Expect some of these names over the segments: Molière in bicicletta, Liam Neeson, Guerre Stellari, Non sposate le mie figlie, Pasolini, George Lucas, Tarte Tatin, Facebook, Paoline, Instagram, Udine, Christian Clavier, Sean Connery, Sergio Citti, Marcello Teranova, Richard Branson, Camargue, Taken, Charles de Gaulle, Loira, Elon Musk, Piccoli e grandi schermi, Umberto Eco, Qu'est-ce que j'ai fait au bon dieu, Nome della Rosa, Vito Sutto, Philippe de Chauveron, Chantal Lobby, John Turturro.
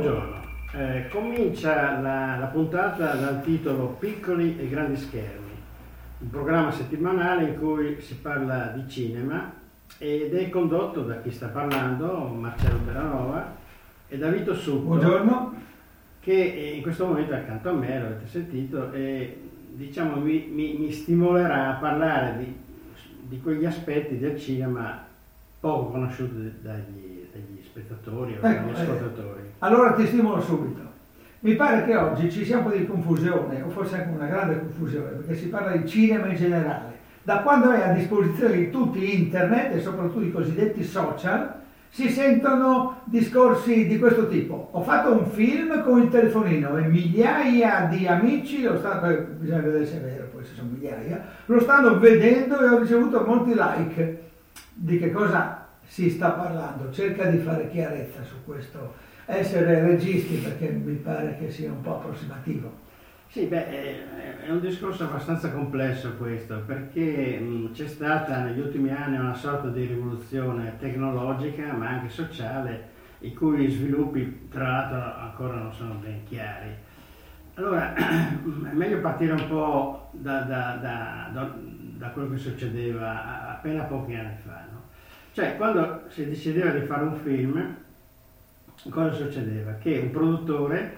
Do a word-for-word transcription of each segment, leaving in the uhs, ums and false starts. Buongiorno, eh, comincia la, la puntata dal titolo Piccoli e grandi schermi, un programma settimanale in cui si parla di cinema ed è condotto da chi sta parlando, Marcello Teranova, e da Vito Sutto. Buongiorno. Che in questo momento accanto a me, l'avete sentito, e diciamo mi, mi, mi stimolerà a parlare di, di quegli aspetti del cinema poco conosciuti dagli, dagli spettatori o ecco, dagli ascoltatori. Eh, allora ti stimolo subito. Mi pare che oggi ci sia un po' di confusione, o forse anche una grande confusione, perché si parla di cinema in generale. Da quando è a disposizione di tutti internet e soprattutto i cosiddetti social, si sentono discorsi di questo tipo. Ho fatto un film con il telefonino e migliaia di amici lo stanno, bisogna vedere se è vero, poi se sono migliaia, lo stanno vedendo e ho ricevuto molti like. Di che cosa si sta parlando? Cerca di fare chiarezza su questo, essere registi, perché mi pare che sia un po' approssimativo. Sì, beh, è un discorso abbastanza complesso questo, perché c'è stata negli ultimi anni una sorta di rivoluzione tecnologica, ma anche sociale, i cui sviluppi tra l'altro ancora non sono ben chiari. Allora, è meglio partire un po' da, da, da, da, da quello che succedeva appena pochi anni fa, no? Cioè, quando si decideva di fare un film, cosa succedeva? Che un produttore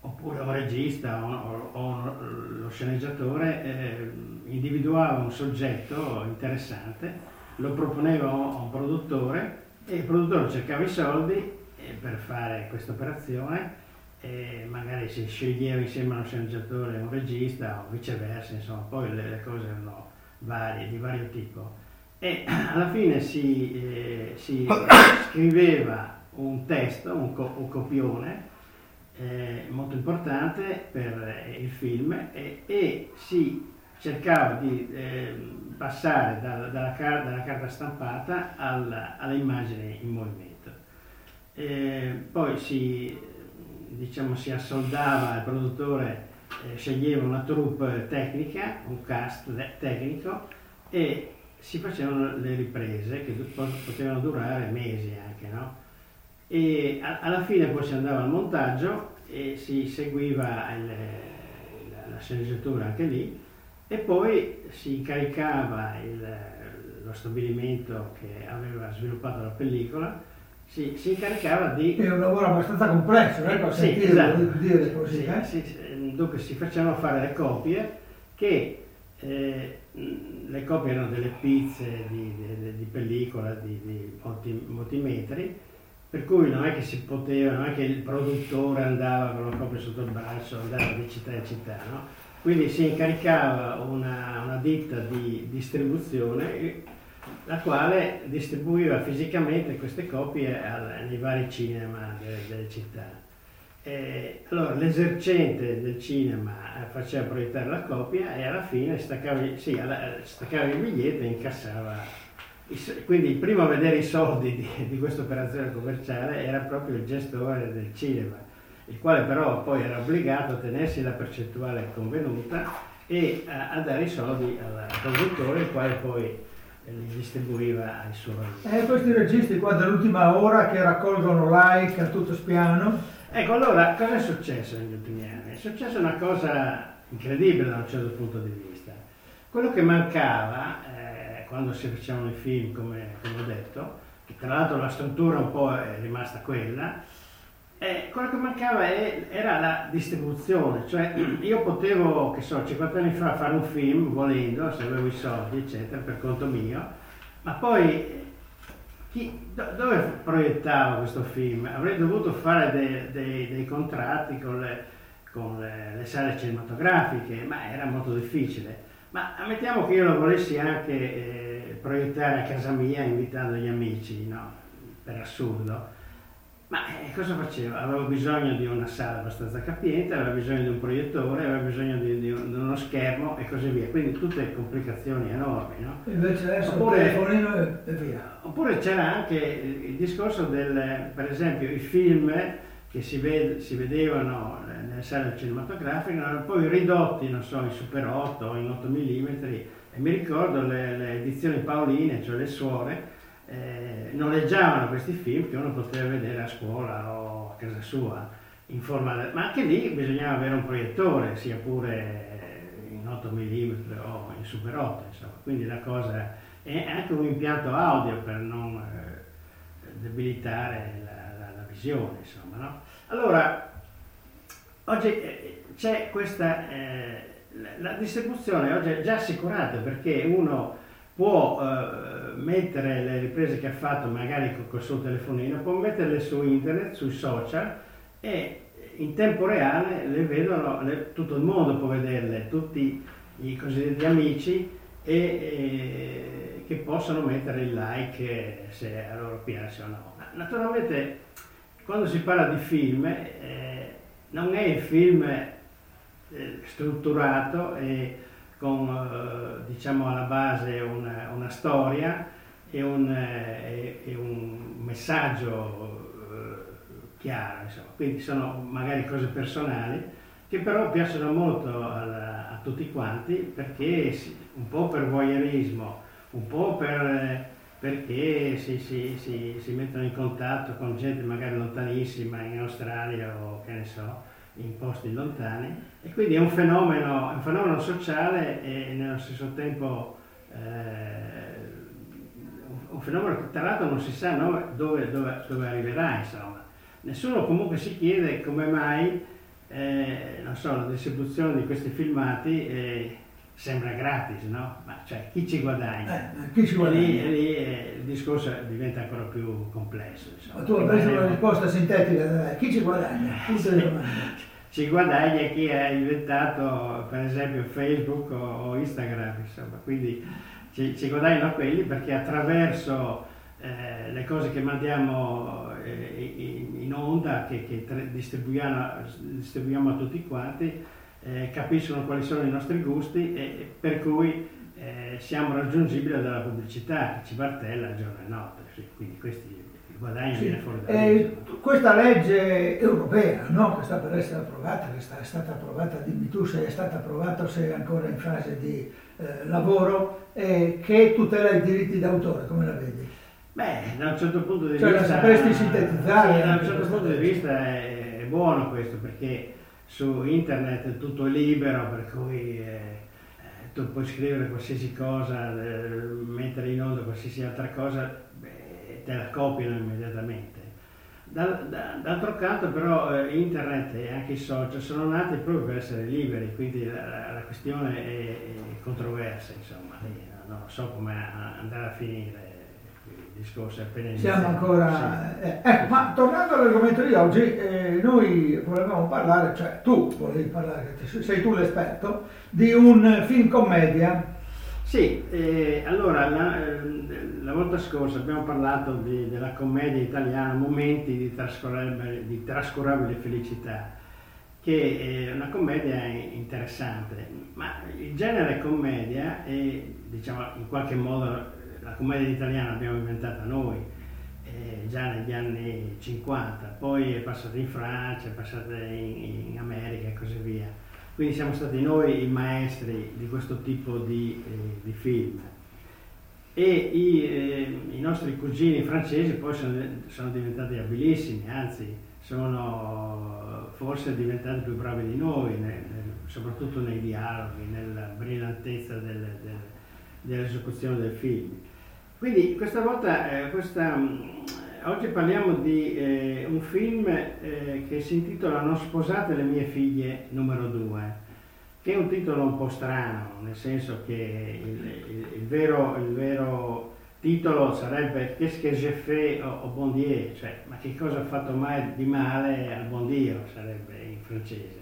oppure un regista o, o, o lo sceneggiatore eh, individuava un soggetto interessante, lo proponeva a un produttore e il produttore cercava i soldi eh, per fare questa operazione, e magari si sceglieva insieme a uno sceneggiatore un regista o viceversa, insomma, poi le, le cose erano varie, di vario tipo. E alla fine si, eh, si scriveva un testo, un, co- un copione, Eh, molto importante per eh, il film e, e si cercava di eh, passare da, dalla, car- dalla carta stampata alla, all'immagine in movimento. Eh, poi si, diciamo, si assoldava, il produttore eh, sceglieva una troupe tecnica, un cast de- tecnico e si facevano le riprese che potevano durare mesi anche, no? E alla fine poi si andava al montaggio e si seguiva il, la, la sceneggiatura anche lì e poi si incaricava il, lo stabilimento che aveva sviluppato la pellicola, si, si incaricava di... È un lavoro abbastanza complesso, eh, per sì, sentire, esatto, dire così. Sì, eh? sì, dunque si facevano fare le copie che... Eh, le copie erano delle pizze di, di, di pellicola di, di molti, molti metri, per cui non è che si poteva, non è che il produttore andava con la copia sotto il braccio, andava di città in città, no? Quindi si incaricava una, una ditta di distribuzione, la quale distribuiva fisicamente queste copie al, nei vari cinema delle, delle città. E allora l'esercente del cinema faceva proiettare la copia e alla fine staccava, sì, alla, staccava il biglietto e incassava. Quindi il primo a vedere i soldi di, di questa operazione commerciale era proprio il gestore del cinema, il quale però poi era obbligato a tenersi la percentuale convenuta e a, a dare i soldi al produttore, il quale poi li distribuiva ai suoi. E eh, questi registi qua dell'ultima ora che raccolgono like a tutto spiano. Ecco, allora cosa è successo negli ultimi anni? È successa una cosa incredibile da un certo punto di vista. Quello che mancava... Eh, quando si facevano i film, come, come ho detto, che tra l'altro la struttura un po' è rimasta quella, eh, quello che mancava è, era la distribuzione, cioè io potevo, che so, cinquanta anni fa fare un film, volendo, se avevo i soldi, eccetera, per conto mio, ma poi chi, do, dove proiettavo questo film? Avrei dovuto fare dei, dei, dei contratti con, le, con le, le sale cinematografiche, ma era molto difficile. Ma ammettiamo che io lo volessi anche eh, proiettare a casa mia invitando gli amici, no? Per assurdo. Ma eh, cosa facevo? Avevo bisogno di una sala abbastanza capiente, avevo bisogno di un proiettore, avevo bisogno di, di uno schermo e così via. Quindi tutte complicazioni enormi, no? Invece adesso oppure, il telefonino e via. Oppure c'era anche il discorso del, per esempio, i film che si, ved- si vedevano nelle sale cinematografiche, erano poi ridotti, non so, in Super otto, in otto millimetri, e mi ricordo le, le edizioni paoline, cioè le suore, eh, noleggiavano questi film che uno poteva vedere a scuola o a casa sua, in forma da... ma anche lì bisognava avere un proiettore, sia pure in otto millimetri o in Super otto, insomma, quindi la cosa è anche un impianto audio per non eh, debilitare la, la, la visione, insomma, no? Allora, oggi eh, c'è questa... Eh, la distribuzione oggi è già assicurata, perché uno può eh, mettere le riprese che ha fatto magari col, col suo telefonino, può metterle su internet, sui social, e in tempo reale le vedono, le, tutto il mondo può vederle, tutti i cosiddetti amici, e, e che possono mettere il like se a loro piace o no. Ma naturalmente quando si parla di film eh, non è il film strutturato e con, diciamo, alla base una, una storia e un, e, e un messaggio chiaro, insomma. Quindi sono magari cose personali che però piacciono molto alla, a tutti quanti, perché un po' per voyeurismo, un po' per, perché si, si, si, si mettono in contatto con gente magari lontanissima, in Australia o che ne so, in posti lontani, e quindi è un fenomeno, un fenomeno sociale e nello stesso tempo eh, un fenomeno che tra l'altro non si sa no, dove, dove, dove arriverà, insomma. Nessuno comunque si chiede come mai eh, non so, la distribuzione di questi filmati eh, sembra gratis, no? Ma cioè chi ci guadagna? Eh, chi ci guadagna? E lì, lì eh, il discorso diventa ancora più complesso, insomma. Ma tu hai preso una risposta sintetica, chi ci guadagna? Chi ci guadagna? Ci guadagna chi ha inventato per esempio Facebook o Instagram, insomma, quindi ci, ci guadagnano quelli, perché attraverso eh, le cose che mandiamo eh, in onda, che, che distribuiamo, distribuiamo a tutti quanti, eh, capiscono quali sono i nostri gusti, e, e per cui eh, siamo raggiungibili dalla pubblicità che ci martella giorno e notte, sì, quindi questi guadagno sì. Viene fuori da eh, questa legge europea, no? Che sta per essere approvata, che sta, è stata approvata, dimmi tu se è stata approvata o se è ancora in fase di eh, lavoro, eh, che tutela i diritti d'autore, come la vedi? Beh, da un certo punto di cioè, vista... Cioè la sapresti sintetizzare? Sì, da un certo punto di vista è, è buono questo, perché su internet tutto è libero, per cui... Eh, tu puoi scrivere qualsiasi cosa, eh, mettere in onda qualsiasi altra cosa, te la copiano immediatamente. Dal, da, d'altro canto però eh, internet e anche i social sono nati proprio per essere liberi, quindi la, la, la questione è, è controversa, insomma, non no, so come andrà a finire il discorso appena iniziato. Siamo ancora... Sì. Eh, ecco, ma tornando all'argomento di oggi, eh, noi volevamo parlare, cioè tu volevi parlare, sei tu l'esperto, di un film commedia. Sì, eh, allora la, la volta scorsa abbiamo parlato di, della commedia italiana Momenti di trascurabile, di trascurabile felicità, che è una commedia interessante, ma il genere commedia è, diciamo, in qualche modo la commedia italiana l'abbiamo inventata noi eh, già negli anni cinquanta, poi è passata in Francia, è passata in, in America e così via. Quindi siamo stati noi i maestri di questo tipo di, eh, di film, e i, eh, i nostri cugini francesi poi sono, sono diventati abilissimi, anzi sono forse diventati più bravi di noi, nel, nel, soprattutto nei dialoghi, nella brillantezza del, del, dell'esecuzione del film. Quindi questa volta, eh, questa, oggi parliamo di eh, un film eh, che si intitola Non sposate le mie figlie numero due, che è un titolo un po' strano, nel senso che il, il, il, vero, il vero titolo sarebbe Qu'est-ce que j'ai fait au bon dieu, cioè ma che cosa ho fatto mai di male al buon Dio, sarebbe in francese.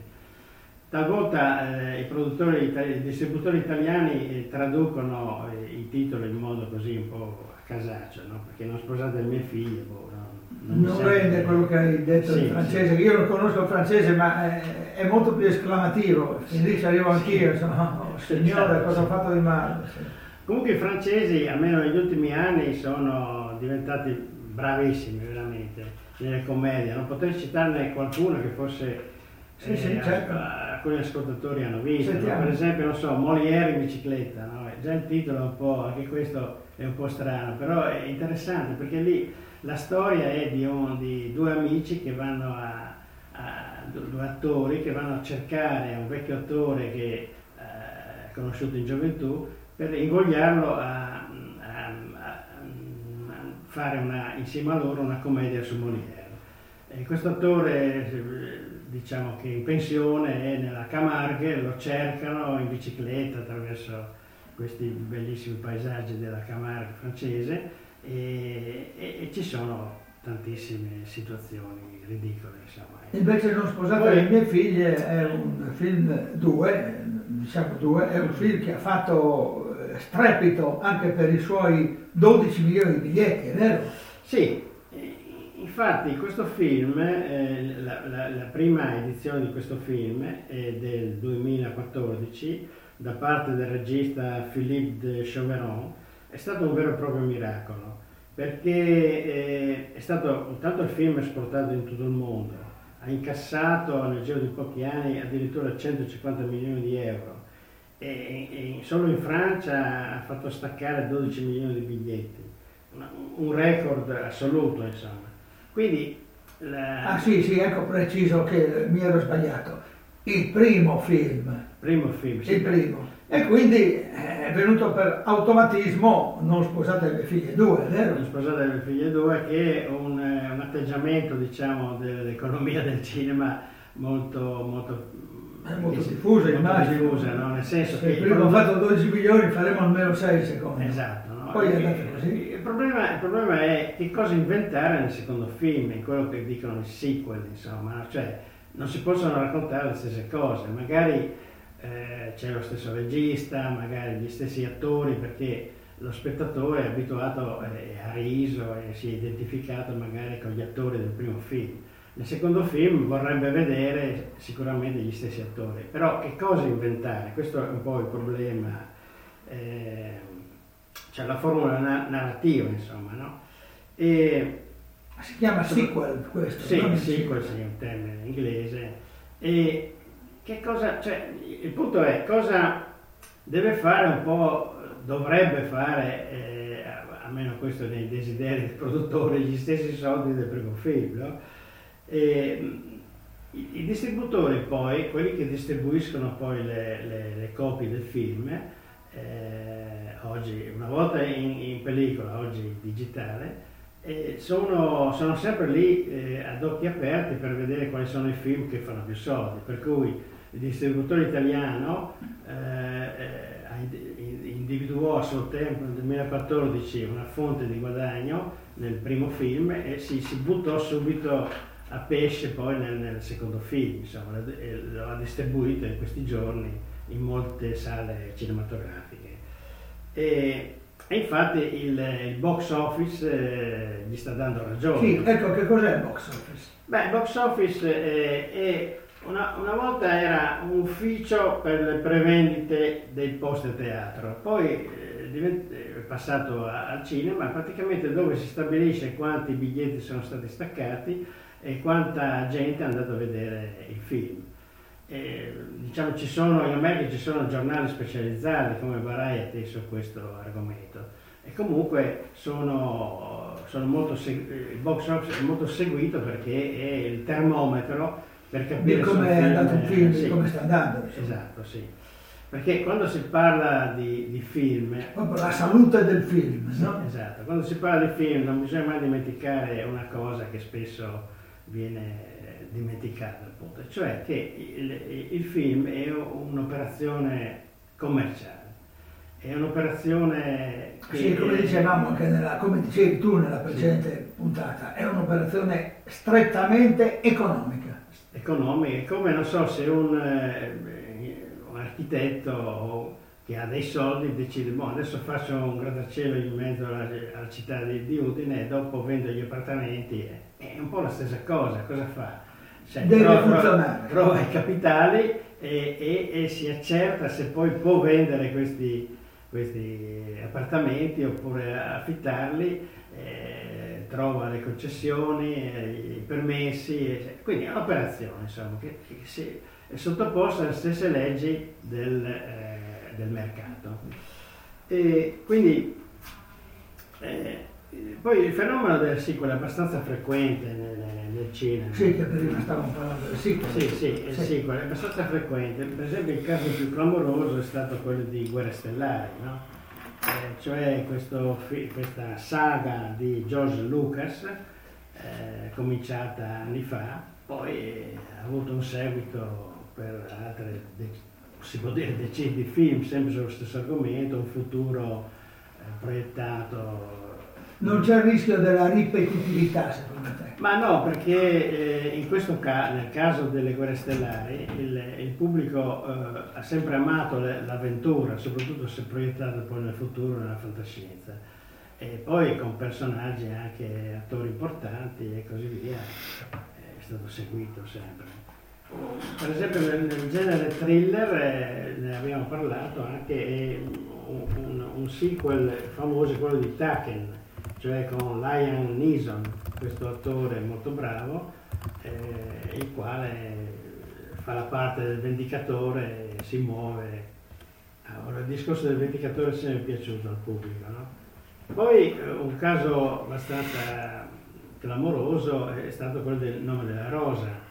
Talvolta eh, i produttori, i distributori italiani eh, traducono eh, i titoli in modo così un po' casaccio, no? Perché Non sposate le mie figlie, boh, no? Non, non rende quello che hai detto sì, in francese, sì. Io non conosco il francese, ma è, è molto più esclamativo, sì. Lì ci arrivo anch'io, sì. No, signore, sì. Cosa ho fatto di male? Sì. Comunque i francesi, almeno negli ultimi anni, sono diventati bravissimi veramente nelle commedie. Non potrei citarne qualcuno che fosse sì, eh, sì, certo. Alcuni ascoltatori hanno visto, no? Per esempio, non so, Molière in bicicletta, no? Già il titolo è un po' anche questo. è un po' strano, però è interessante perché lì la storia è di, un, di due amici che vanno a, a due attori che vanno a cercare un vecchio attore che eh, conosciuto in gioventù per invogliarlo a, a, a fare una, insieme a loro una commedia su Molière. E questo attore, diciamo che in pensione, è nella Camargue, lo cercano in bicicletta attraverso questi bellissimi paesaggi della Camargue francese e, e, e ci sono tantissime situazioni ridicole, insomma. Invece Non sposate le mie figlie è un film due, diciamo due, è un film che ha fatto strepito anche per i suoi dodici milioni di biglietti, è vero? Sì. Infatti questo film, eh, la, la, la prima edizione di questo film è del duemilaquattordici da parte del regista Philippe de Chauveron, è stato un vero e proprio miracolo perché eh, è stato, intanto il film è esportato in tutto il mondo, ha incassato nel giro di pochi anni addirittura centocinquanta milioni di euro e, e solo in Francia ha fatto staccare dodici milioni di biglietti, un record assoluto insomma. Quindi la... Ah sì, sì, ecco preciso che mi ero sbagliato. Il primo film. Primo film, sì. Il primo. E quindi è venuto per automatismo Non sposate le figlie due, vero? Non sposate le figlie due, che è un, un atteggiamento, diciamo, dell'economia del cinema molto... molto è molto diffusa, immagino. Diffusa, no? Nel senso che... Se prima hanno fatto dodici milioni, faremo almeno sei secondi. Esatto. No? Poi è andato così. Il problema, il problema è che cosa inventare nel secondo film, in quello che dicono i sequel, insomma, cioè non si possono raccontare le stesse cose, magari eh, c'è lo stesso regista, magari gli stessi attori, perché lo spettatore è abituato eh, a riso e si è identificato magari con gli attori del primo film. Nel secondo film vorrebbe vedere sicuramente gli stessi attori, però che cosa inventare? Questo è un po' il problema. Eh, Cioè la formula na- narrativa, insomma, no? E si chiama sequel questo? Sì, sequel, sequel sì, è un termine inglese. E che cosa, cioè, il punto è cosa deve fare un po', dovrebbe fare, eh, almeno questo è nei desideri del produttore, gli stessi soldi del primo film, no? E, i, i distributori poi, quelli che distribuiscono poi le, le, le copie del film, eh, oggi, una volta in, in pellicola, oggi digitale, eh, sono, sono sempre lì eh, ad occhi aperti per vedere quali sono i film che fanno più soldi, per cui il distributore italiano eh, individuò a suo tempo nel duemilaquattordici una fonte di guadagno nel primo film e si, si buttò subito a pesce poi nel, nel secondo film, insomma, lo ha distribuito in questi giorni in molte sale cinematografiche. E, e infatti il, il box office eh, gli sta dando ragione. Sì, ecco, che cos'è il box office? Beh, il box office eh, è una, una volta era un ufficio per le prevendite dei posti a teatro, poi eh, divent- è passato a, al cinema, praticamente dove si stabilisce quanti biglietti sono stati staccati e quanta gente è andata a vedere il film. Eh, diciamo ci sono, in America ci sono giornali specializzati come Variety su questo argomento e comunque sono, sono molto segu- il box office è molto seguito perché è il termometro per capire come è andato il film, sì, come sta andando, insomma. Esatto, sì, perché quando si parla di, di film, proprio la salute del film, sì, no? Esatto, quando si parla di film non bisogna mai dimenticare una cosa che spesso viene dimenticato, appunto, cioè che il, il film è un'operazione commerciale, è un'operazione che sì, come dicevamo anche nella, come dicevi tu nella precedente sì. puntata, è un'operazione strettamente economica. Economica, come non so se un, un architetto che ha dei soldi decide boh, adesso faccio un grattacielo in mezzo alla, alla città di, di Udine e dopo vendo gli appartamenti, è un po' la stessa cosa, cosa fa? Cioè, deve trova, funzionare. Trova i capitali e, e, e si accerta se poi può vendere questi, questi appartamenti oppure affittarli, eh, trova le concessioni, eh, i permessi, eh, quindi è un'operazione insomma, che, che si, è sottoposta alle stesse leggi del, eh, del mercato. E quindi Eh, poi il fenomeno del sequel è abbastanza frequente nel, nel cinema. Sì, che prima stavamo parlando del sequel. Sì, sì, il sì. sequel è abbastanza frequente. Per esempio il caso più clamoroso è stato quello di Guerre Stellari, no? Eh, cioè questo, questa saga di George Lucas, eh, cominciata anni fa, poi ha avuto un seguito per altre, si può dire, decine di film, sempre sullo stesso argomento, un futuro proiettato. Non c'è il rischio della ripetitività, secondo te? Ma no, perché eh, in questo ca- nel caso delle Guerre Stellari il, il pubblico eh, ha sempre amato le, l'avventura, soprattutto se proiettata poi nel futuro, nella fantascienza, e poi con personaggi anche attori importanti e così via, è stato seguito sempre. Per esempio nel, nel genere thriller, eh, ne abbiamo parlato anche, eh, un, un sequel famoso è quello di Taken, cioè con Liam Neeson, questo attore molto bravo, eh, il quale fa la parte del vendicatore e si muove. Allora, il discorso del vendicatore se ne è piaciuto al pubblico, no? Poi un caso abbastanza clamoroso è stato quello del Nome della Rosa,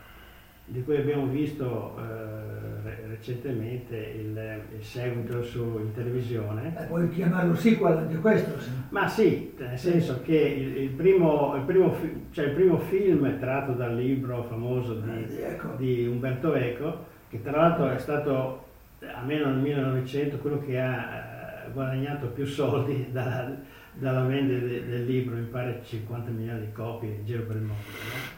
di cui abbiamo visto eh, recentemente il, il seguito su in televisione. Eh, puoi chiamarlo sequel anche questo? Sì. Ma sì, nel senso che il, il, primo, il, primo, cioè il primo film tratto dal libro famoso di, ecco. di Umberto Eco, che tra l'altro è stato, almeno nel millenovecento, quello che ha guadagnato più soldi dalla, dalla vendita del libro, mi pare cinquanta milioni di copie in giro per il mondo, no?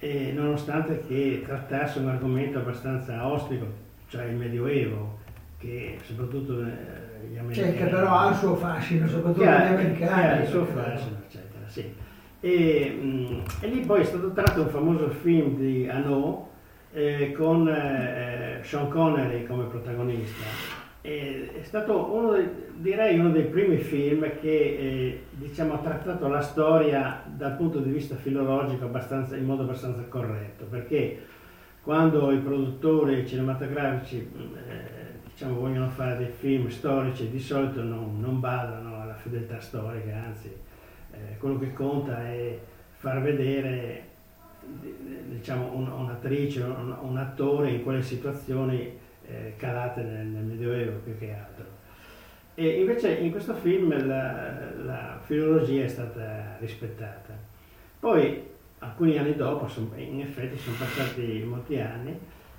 E nonostante che trattasse un argomento abbastanza ostico, cioè il Medioevo, che soprattutto gli americani... Cioè, che però ha il suo fascino, soprattutto gli americani. Ha il suo fascino, eccetera, sì. E, mh, e lì poi è stato tratto un famoso film di Hanaud, eh, con eh, Sean Connery come protagonista. E, è stato, uno dei, direi, uno dei primi film che eh, diciamo, ha trattato la storia dal punto di vista filologico abbastanza, in modo abbastanza corretto, perché quando i produttori cinematografici eh, diciamo, vogliono fare dei film storici, di solito non, non badano alla fedeltà storica, anzi eh, quello che conta è far vedere, diciamo, un, un'attrice, un, un attore in quelle situazioni calate nel, nel Medioevo più che altro. E invece in questo film la, la filologia è stata rispettata. Poi alcuni anni dopo, in effetti sono passati molti anni,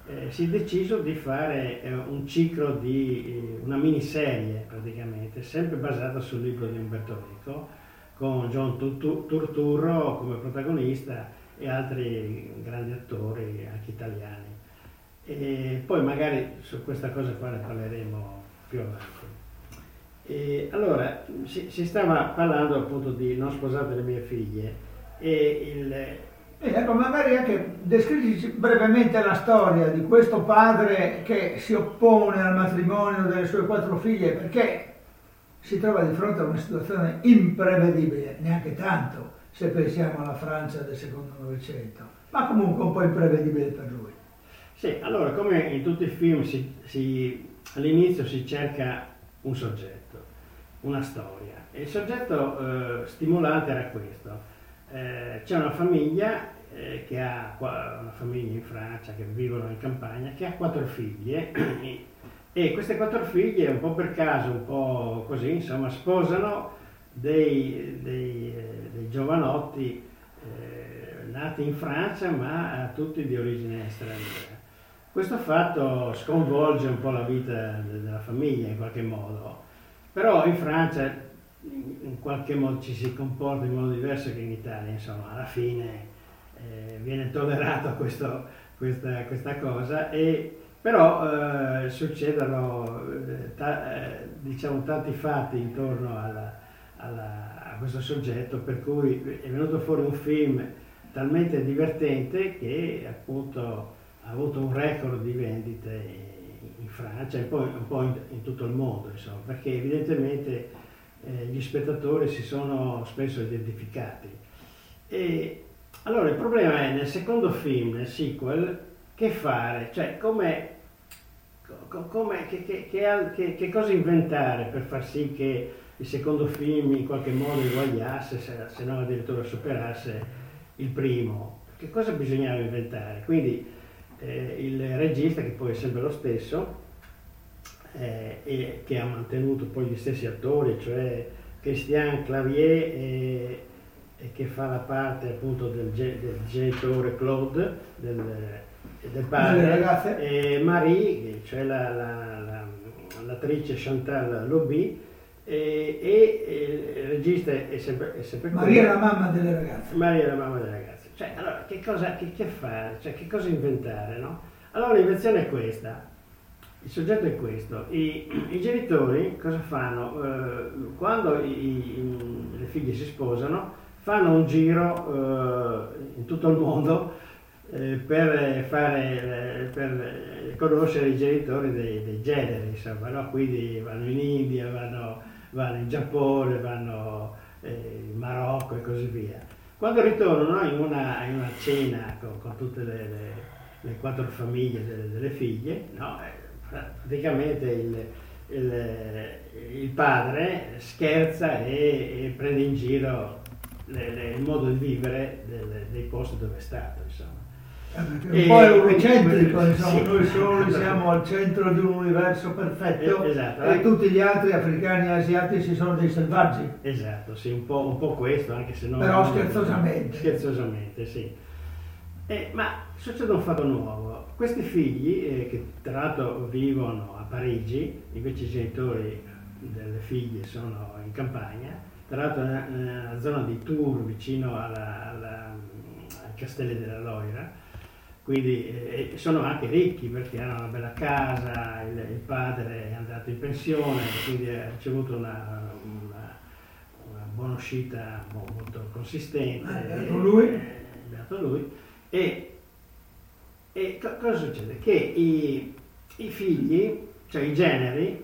eh, si è deciso di fare eh, un ciclo di eh, una miniserie praticamente, sempre basata sul libro di Umberto Eco, con John Turturro come protagonista e altri grandi attori anche italiani. E poi magari su questa cosa qua ne parleremo più avanti. E allora, si, si stava parlando appunto di Non sposate le mie figlie. E il... eh, ecco, magari anche descrivici brevemente la storia di questo padre che si oppone al matrimonio delle sue quattro figlie perché si trova di fronte a una situazione imprevedibile, neanche tanto se pensiamo alla Francia del secondo Novecento, ma comunque un po' imprevedibile per lui. Sì, allora, come in tutti i film, si, si, all'inizio si cerca un soggetto, una storia. E il soggetto eh, stimolante era questo. Eh, c'è una famiglia, eh, che ha, una famiglia in Francia, che vivono in campagna, che ha quattro figlie. E, e queste quattro figlie, un po' per caso, un po' così, insomma, sposano dei, dei, dei giovanotti eh, nati in Francia, ma tutti di origine straniera. Questo fatto sconvolge un po' la vita della famiglia in qualche modo, però in Francia in qualche modo ci si comporta in modo diverso che in Italia, insomma, alla fine eh, viene tollerato questo, questa, questa cosa, e, però eh, succedono eh, ta, eh, diciamo, tanti fatti intorno alla, alla, a questo soggetto, per cui è venuto fuori un film talmente divertente che appunto ha avuto un record di vendite in Francia e poi un po' in, in tutto il mondo, insomma, perché evidentemente eh, gli spettatori si sono spesso identificati. E allora il problema è nel secondo film, nel sequel, che fare, cioè come, come, che, che, che, che cosa inventare per far sì che il secondo film in qualche modo eguagliasse, se, se non addirittura superasse il primo. Che cosa bisognava inventare? Quindi eh, il regista, che poi è sempre lo stesso, eh, e che ha mantenuto poi gli stessi attori, cioè Christian Clavier, e, e che fa la parte appunto del, del genitore Claude, del, del padre, e Marie, cioè la, la, la, l'attrice Chantal Lobby, e, e, e il regista è sempre, è sempre Maria è la mamma delle ragazze. Maria è la mamma delle ragazze. Cioè, allora, che cosa, che, che fare? Cioè, che cosa inventare, no? Allora, l'invenzione è questa. Il soggetto è questo. I, i genitori cosa fanno? Eh, quando i, le figlie si sposano, fanno un giro eh, in tutto il mondo eh, per, fare, per conoscere i genitori dei, dei generi, insomma, no? Quindi vanno in India, vanno, vanno in Giappone, vanno eh, in Marocco e così via. Quando ritornano in una, in una cena con, con tutte le, le, le quattro famiglie delle, delle figlie, no? Eh, praticamente il, il, il padre scherza e, e prende in giro le, le, il modo di vivere del, dei posti dove è stato, insomma. Eh, e poi è eurocentrico, insomma, sì, noi soli siamo al centro di un universo perfetto, eh, esatto, e eh. tutti gli altri africani e asiatici sono dei selvaggi. Esatto, sì, un po', un po' questo, anche se non... Però scherzosamente. Scherzosamente, sì. Eh, ma succede un fatto nuovo. Questi figli, eh, che tra l'altro vivono a Parigi, invece i genitori delle figlie sono in campagna, tra l'altro nella zona di Tours, vicino alla, alla, al Castello della Loira, quindi eh, sono anche ricchi perché hanno una bella casa, il, il padre è andato in pensione, quindi ha ricevuto una, una, una buona uscita molto consistente. Beato lui. Eh, beato lui. E, e co- cosa succede? Che i, i figli, cioè i generi,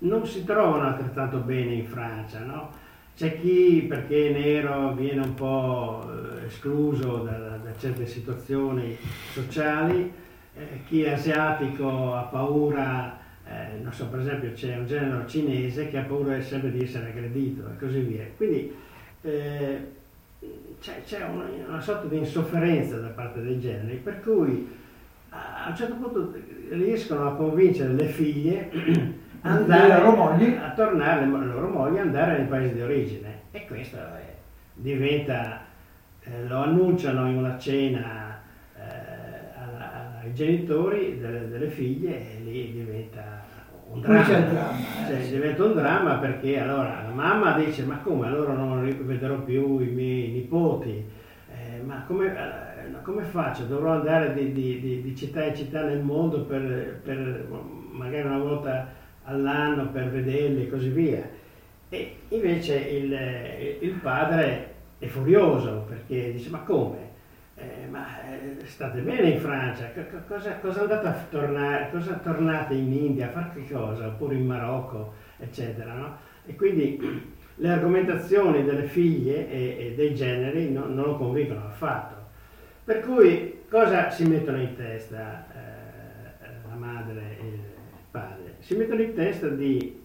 non si trovano altrettanto bene in Francia, no? C'è chi, perché è nero, viene un po' escluso da, da certe situazioni sociali, eh, chi è asiatico ha paura, eh, non so, per esempio c'è un genero cinese che ha paura sempre di essere aggredito e così via. Quindi eh, C'è, c'è una, una sorta di insofferenza da parte dei generi, per cui a un certo punto riescono a convincere le figlie a, andare, a tornare, le loro mogli, a andare nei paesi di origine. E questo eh, diventa, eh, lo annunciano in una cena eh, alla, ai genitori delle, delle figlie, e lì diventa un dramma. C'è il dramma, cioè, sì. Diventa un dramma, perché allora la mamma dice: ma come, allora non vedrò più i miei nipoti, eh, ma come, come faccio? Dovrò andare di, di, di, di città in città nel mondo per, per magari una volta all'anno per vederli e così via. E invece il, il padre è furioso, perché dice: ma come? Eh, ma state bene in Francia, C- cosa, cosa andate a tornare, cosa tornate in India a fare, che cosa, oppure in Marocco, eccetera, no? E quindi le argomentazioni delle figlie e, e dei generi no, non lo convincono affatto. Per cui cosa si mettono in testa eh, la madre e il padre? Si mettono in testa di,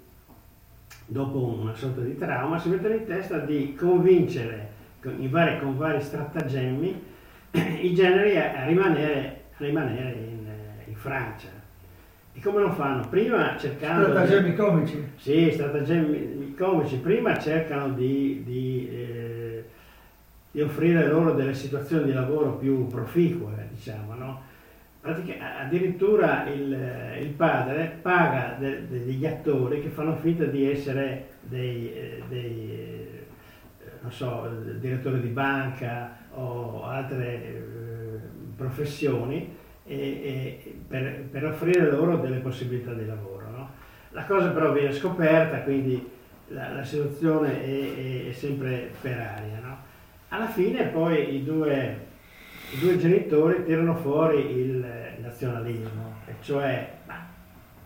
dopo una sorta di trauma, si mettono in testa di convincere con vari, con vari stratagemmi i generi a rimanere, a rimanere in, in Francia. E come lo fanno? Prima cercano... Stratagemmi di, comici. Sì, stratagemmi comici. Prima cercano di, di, eh, di offrire loro delle situazioni di lavoro più proficue, diciamo, no? Pratica, addirittura il, il padre paga de, de, degli attori che fanno finta di essere dei... dei non so, direttore di banca o altre eh, professioni, e, e per, per offrire loro delle possibilità di lavoro, no? La cosa però viene scoperta, quindi la, la situazione è, è sempre per aria, no? Alla fine poi i due, i due genitori tirano fuori il nazionalismo, e cioè ma,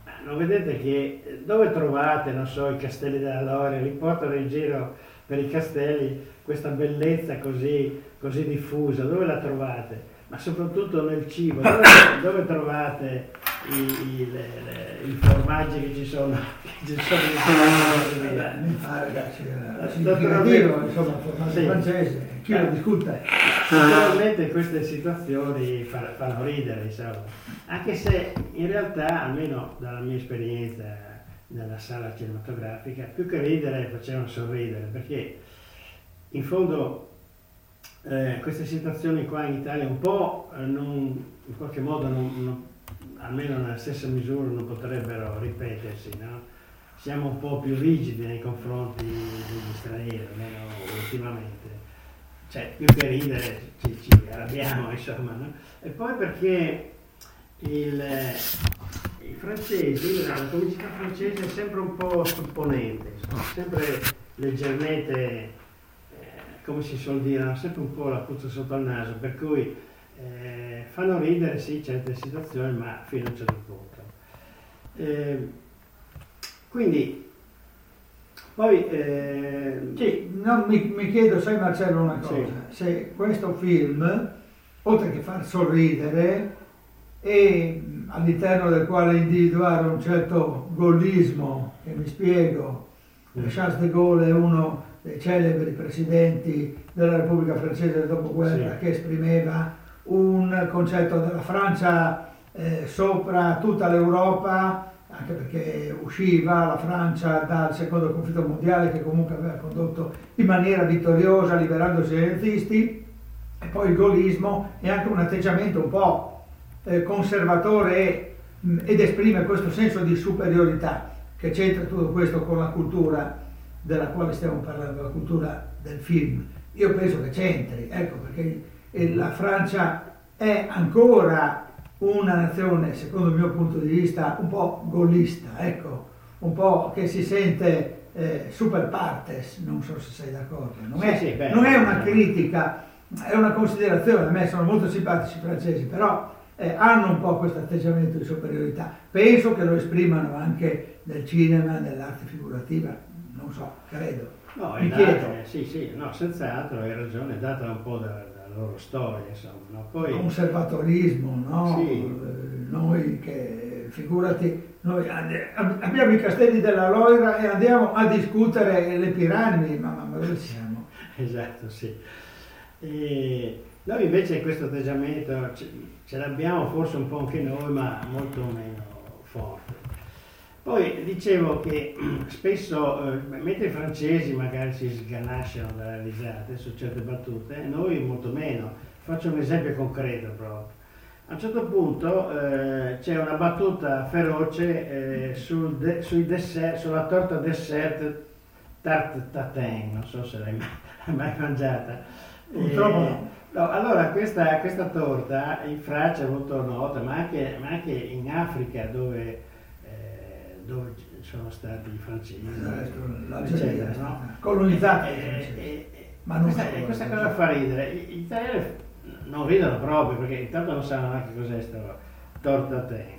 ma non vedete che dove trovate, non so, i castelli della Loira, li portano in giro per i castelli, questa bellezza così, così diffusa, dove la trovate? Ma soprattutto nel cibo, dove, dove trovate i, i, le, le, i formaggi che ci sono, che ci sono in Italia. Ah, ragazzi, significativo, insomma, il formaggio francese, chi lo discute? Sicuramente queste situazioni fanno ridere, insomma. Anche se in realtà, almeno dalla mia esperienza nella sala cinematografica, più che ridere facevano sorridere, perché in fondo eh, queste situazioni qua in Italia un po' non, in qualche modo non, non, almeno nella stessa misura non potrebbero ripetersi, no? Siamo un po' più rigidi nei confronti degli stranieri, almeno ultimamente, cioè più che ridere ci, ci arrabbiamo, insomma, no? E poi perché il I francesi, la comicità francese è sempre un po' supponente, sempre leggermente, eh, come si suol dire, hanno sempre un po' la puzza sotto al naso, per cui eh, fanno ridere sì certe situazioni, ma fino a un certo punto. Eh, quindi, poi... Eh, sì, no, mi, mi chiedo, sai Marcello, una cosa, sì. Se questo film, oltre che far sorridere, e all'interno del quale individuare un certo gollismo, che mi spiego, Charles de Gaulle è uno dei celebri presidenti della Repubblica Francese del dopoguerra, sì, che esprimeva un concetto della Francia eh, sopra tutta l'Europa, anche perché usciva la Francia dal secondo conflitto mondiale, che comunque aveva condotto in maniera vittoriosa, liberandosi dai nazisti, e poi il gollismo è anche un atteggiamento un po' conservatore ed esprime questo senso di superiorità che c'entra tutto questo con la cultura della quale stiamo parlando, la cultura del film. Io penso che c'entri, ecco perché la Francia è ancora una nazione, secondo il mio punto di vista, un po' gollista, ecco, un po' che si sente eh, super partes, non so se sei d'accordo, non, sì, è, sì, beh, non è una critica, è una considerazione. A me sono molto simpatici i francesi, però Eh, hanno un po' questo atteggiamento di superiorità. Penso che lo esprimano anche nel cinema, nell'arte figurativa, non so, credo. No, è dato, sì, sì, no, senz'altro hai ragione, è data un po' dalla da loro storia, insomma. No? Poi... Conservatorismo, no? Sì. Noi che, figurati, noi abbiamo i castelli della Loira e andiamo a discutere le piramidi, ma, ma dove siamo? Esatto, sì. E... Noi invece questo atteggiamento ce l'abbiamo forse un po' anche noi, ma molto meno forte. Poi dicevo che spesso, mentre i francesi magari si sganasciano dalle risate su certe battute, noi molto meno. Faccio un esempio concreto proprio. A un certo punto eh, c'è una battuta feroce eh, sul de- sui dessert, sulla torta dessert Tarte Tatin, non so se l'hai mai, mai mangiata. Purtroppo no. No, allora questa, questa torta in Francia è molto nota, ma anche, ma anche in Africa dove, eh, dove sono stati i francesi, la eccetera, no? Colonizzati. Eh, eh, ma non questa, è questa cosa fa ridere. Gli italiani non ridono proprio, perché intanto non sanno neanche cos'è questa torta ten.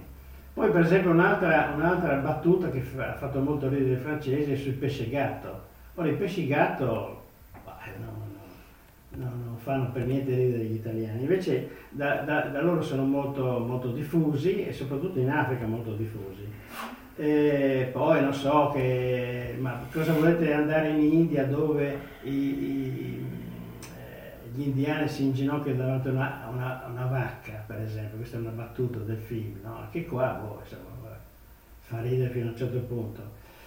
Poi per esempio un'altra, un'altra battuta che fa, ha fatto molto ridere i francesi è sul pescegatto. Ora il pescegatto non, non fanno per niente ridere gli italiani, invece da, da, da loro sono molto, molto diffusi, e soprattutto in Africa molto diffusi. E poi non so che, ma cosa volete andare in India dove i, i, gli indiani si inginocchiano davanti a una, una, una vacca, per esempio, questa è una battuta del film, no? Che qua boh, insomma, fa ridere fino a un certo punto.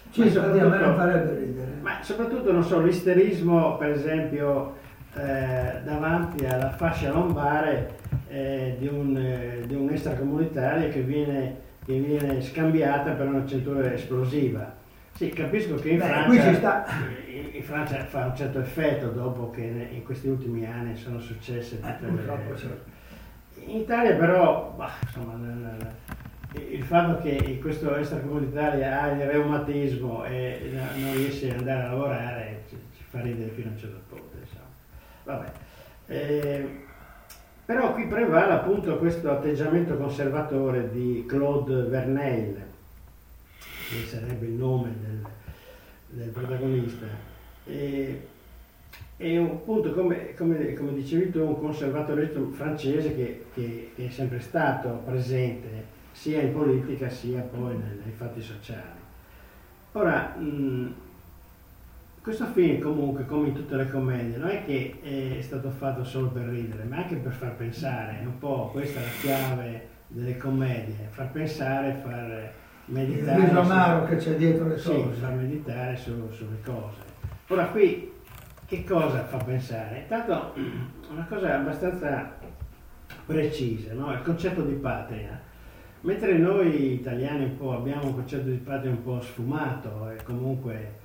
Ci soprattutto, non farebbe ridere. Ma soprattutto non so, l'isterismo per esempio Eh, davanti alla fascia lombare eh, di, un, eh, di un extracomunitario che viene, che viene scambiata per una cintura esplosiva. Sì, capisco che in Beh, Francia, sta... in, in Francia fa un certo effetto dopo che ne, in questi ultimi anni sono successe tutte eh, le cose. In Italia però, bah, insomma, il fatto che questo extracomunitario ha il reumatismo e non riesce ad andare a lavorare ci, ci fa ridere fino a un certo punto, insomma. Vabbè. Eh, però qui prevale appunto questo atteggiamento conservatore di Claude Verneuil, che sarebbe il nome del, del protagonista. E, è un, appunto, come, come, come dicevi tu, un conservatorismo francese che, che, che è sempre stato presente sia in politica sia poi nei fatti sociali. Ora, mh, questo film comunque, come in tutte le commedie, non è che è stato fatto solo per ridere, ma anche per far pensare, è un po' questa è la chiave delle commedie, far pensare, far meditare. Il amaro che c'è dietro le cose. Sì, far meditare su, sulle cose. Ora qui che cosa fa pensare? Intanto una cosa abbastanza precisa, no? Il concetto di patria. Mentre noi italiani un po' abbiamo un concetto di patria un po' sfumato e comunque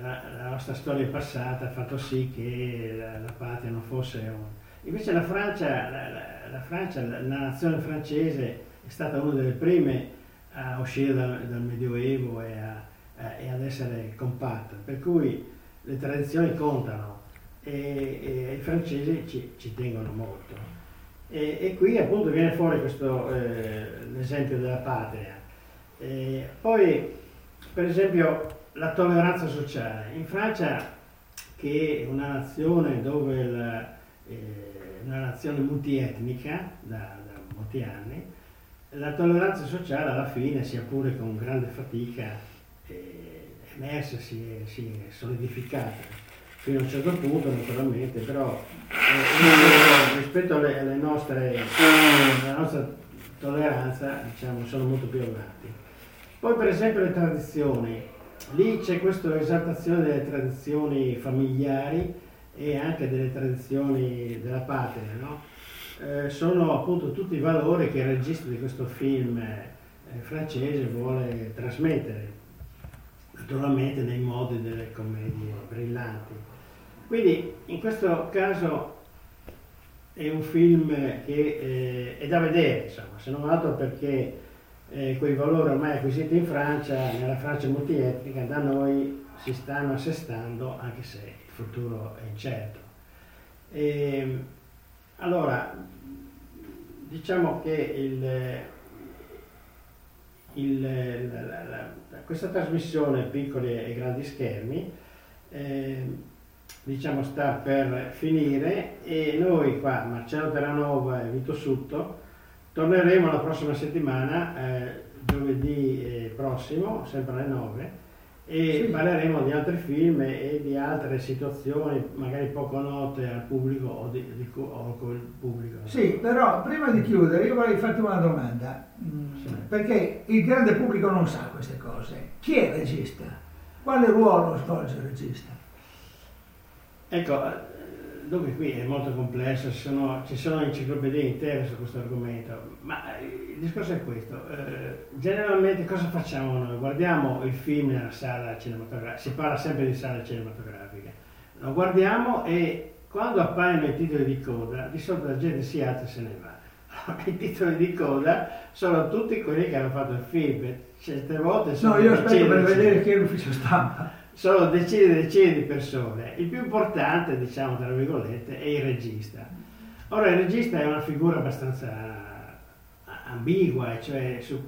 la, la nostra storia passata ha fatto sì che la, la patria non fosse un... Invece la Francia, la, la, la Francia, la, la nazione francese è stata una delle prime a uscire dal, dal Medioevo e, a, a, e ad essere compatta, per cui le tradizioni contano e, e i francesi ci, ci tengono molto. E, e qui appunto viene fuori questo eh, l'esempio della patria. E poi per esempio la tolleranza sociale. In Francia, che è una nazione dove la, eh, una nazione multietnica da, da molti anni, la tolleranza sociale alla fine, sia pure con grande fatica, eh, emersa, si è, si è solidificata. Fino a un certo punto naturalmente, però eh, rispetto alle, alle nostre, alla nostra tolleranza, diciamo, sono molto più avanti. Poi per esempio le tradizioni, lì c'è questa esaltazione delle tradizioni familiari e anche delle tradizioni della patria, no? Eh, sono appunto tutti i valori che il regista di questo film eh, francese vuole trasmettere, naturalmente nei modi delle commedie brillanti. Quindi in questo caso è un film che eh, è da vedere, insomma, se non altro perché eh, quei valori ormai acquisiti in Francia, nella Francia multietnica, da noi si stanno assestando, anche se il futuro è incerto. E, allora, diciamo che il, il, la, la, la, questa trasmissione Piccoli e grandi schermi eh, diciamo sta per finire e noi qua, Marcello Teranova e Vito Sutto, torneremo la prossima settimana, eh, giovedì prossimo, sempre alle nove, e sì, parleremo di altri film e di altre situazioni magari poco note al pubblico o, di, di, o col pubblico. Sì, però prima di chiudere io vorrei farti una domanda, sì, perché il grande pubblico non sa queste cose. Chi è il regista? Quale ruolo svolge il regista? Ecco, dunque qui è molto complesso, ci sono, ci sono enciclopedie intere su questo argomento, ma il discorso è questo. Eh, generalmente cosa facciamo noi? Guardiamo il film nella sala cinematografica, si parla sempre di sala cinematografica, lo guardiamo e quando appaiono i titoli di coda, di solito la gente si alza e se ne va. Allora, i titoli di coda sono tutti quelli che hanno fatto il film, certe volte sono... No, io aspetto per vedere chi è l'ufficio stampa. Sono decine e decine di persone. Il più importante, diciamo tra virgolette, è il regista. Ora il regista è una figura abbastanza ambigua, cioè su,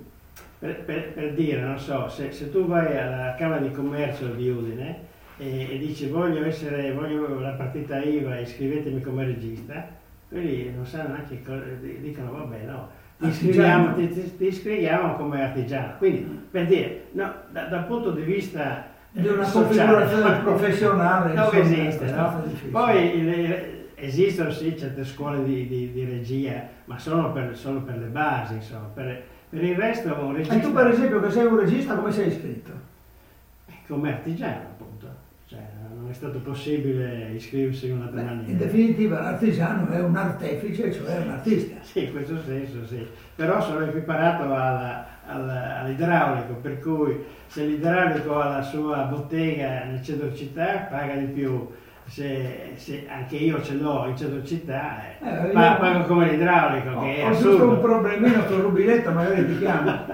per, per, per dire, non so, se, se tu vai alla Camera di Commercio di Udine e, e dici voglio essere, voglio la partita I V A, iscrivetemi come regista, quelli non sanno neanche cosa, dicono vabbè no, ti iscriviamo, ti, ti, ti iscriviamo come artigiano. Quindi per dire, no, da, dal punto di vista di una configurazione professionale non esiste, no? Poi le, esistono sì certe scuole di, di, di regia, ma sono per, sono per le basi, insomma, per, per il resto un regista... E tu per esempio che sei un regista come sei iscritto? Come artigiano appunto, cioè non è stato possibile iscriversi in un'altra maniera. In definitiva l'artigiano è un artefice, cioè un artista. Sì, in questo senso sì, però sono equiparato alla... all'idraulico, per cui se l'idraulico ha la sua bottega nel centro città paga di più, se, se anche io ce l'ho in centro città eh, eh, pago come l'idraulico, ho, che è ho assurdo. Ho un problemino con il rubinetto, magari ti chiamo.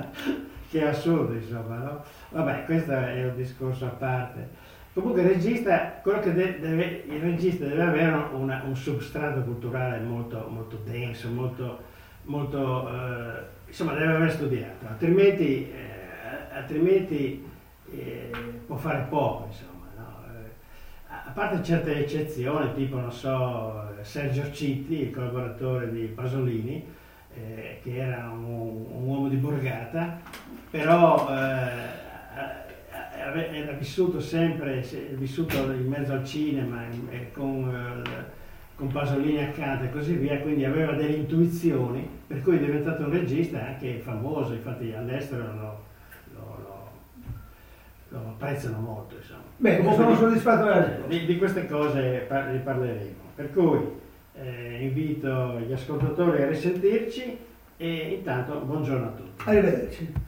Che è assurdo, insomma, no? Vabbè, questo è un discorso a parte. Comunque il regista, quello che deve, il regista deve avere una, un substrato culturale molto, molto denso, molto, molto eh, insomma deve aver studiato, altrimenti, eh, altrimenti eh, può fare poco, insomma, no? Eh, a parte certe eccezioni, tipo, non so, Sergio Citti, il collaboratore di Pasolini, eh, che era un, un uomo di borgata, però eh, era vissuto sempre, è vissuto in mezzo al cinema e con, eh, con Pasolini accanto e così via, quindi aveva delle intuizioni, per cui è diventato un regista anche famoso, infatti all'estero lo, lo, lo, lo apprezzano molto, insomma. Beh, sono soddisfatto di, di queste cose, par- ne parleremo, per cui Eh, invito gli ascoltatori a risentirci e intanto buongiorno a tutti. Arrivederci.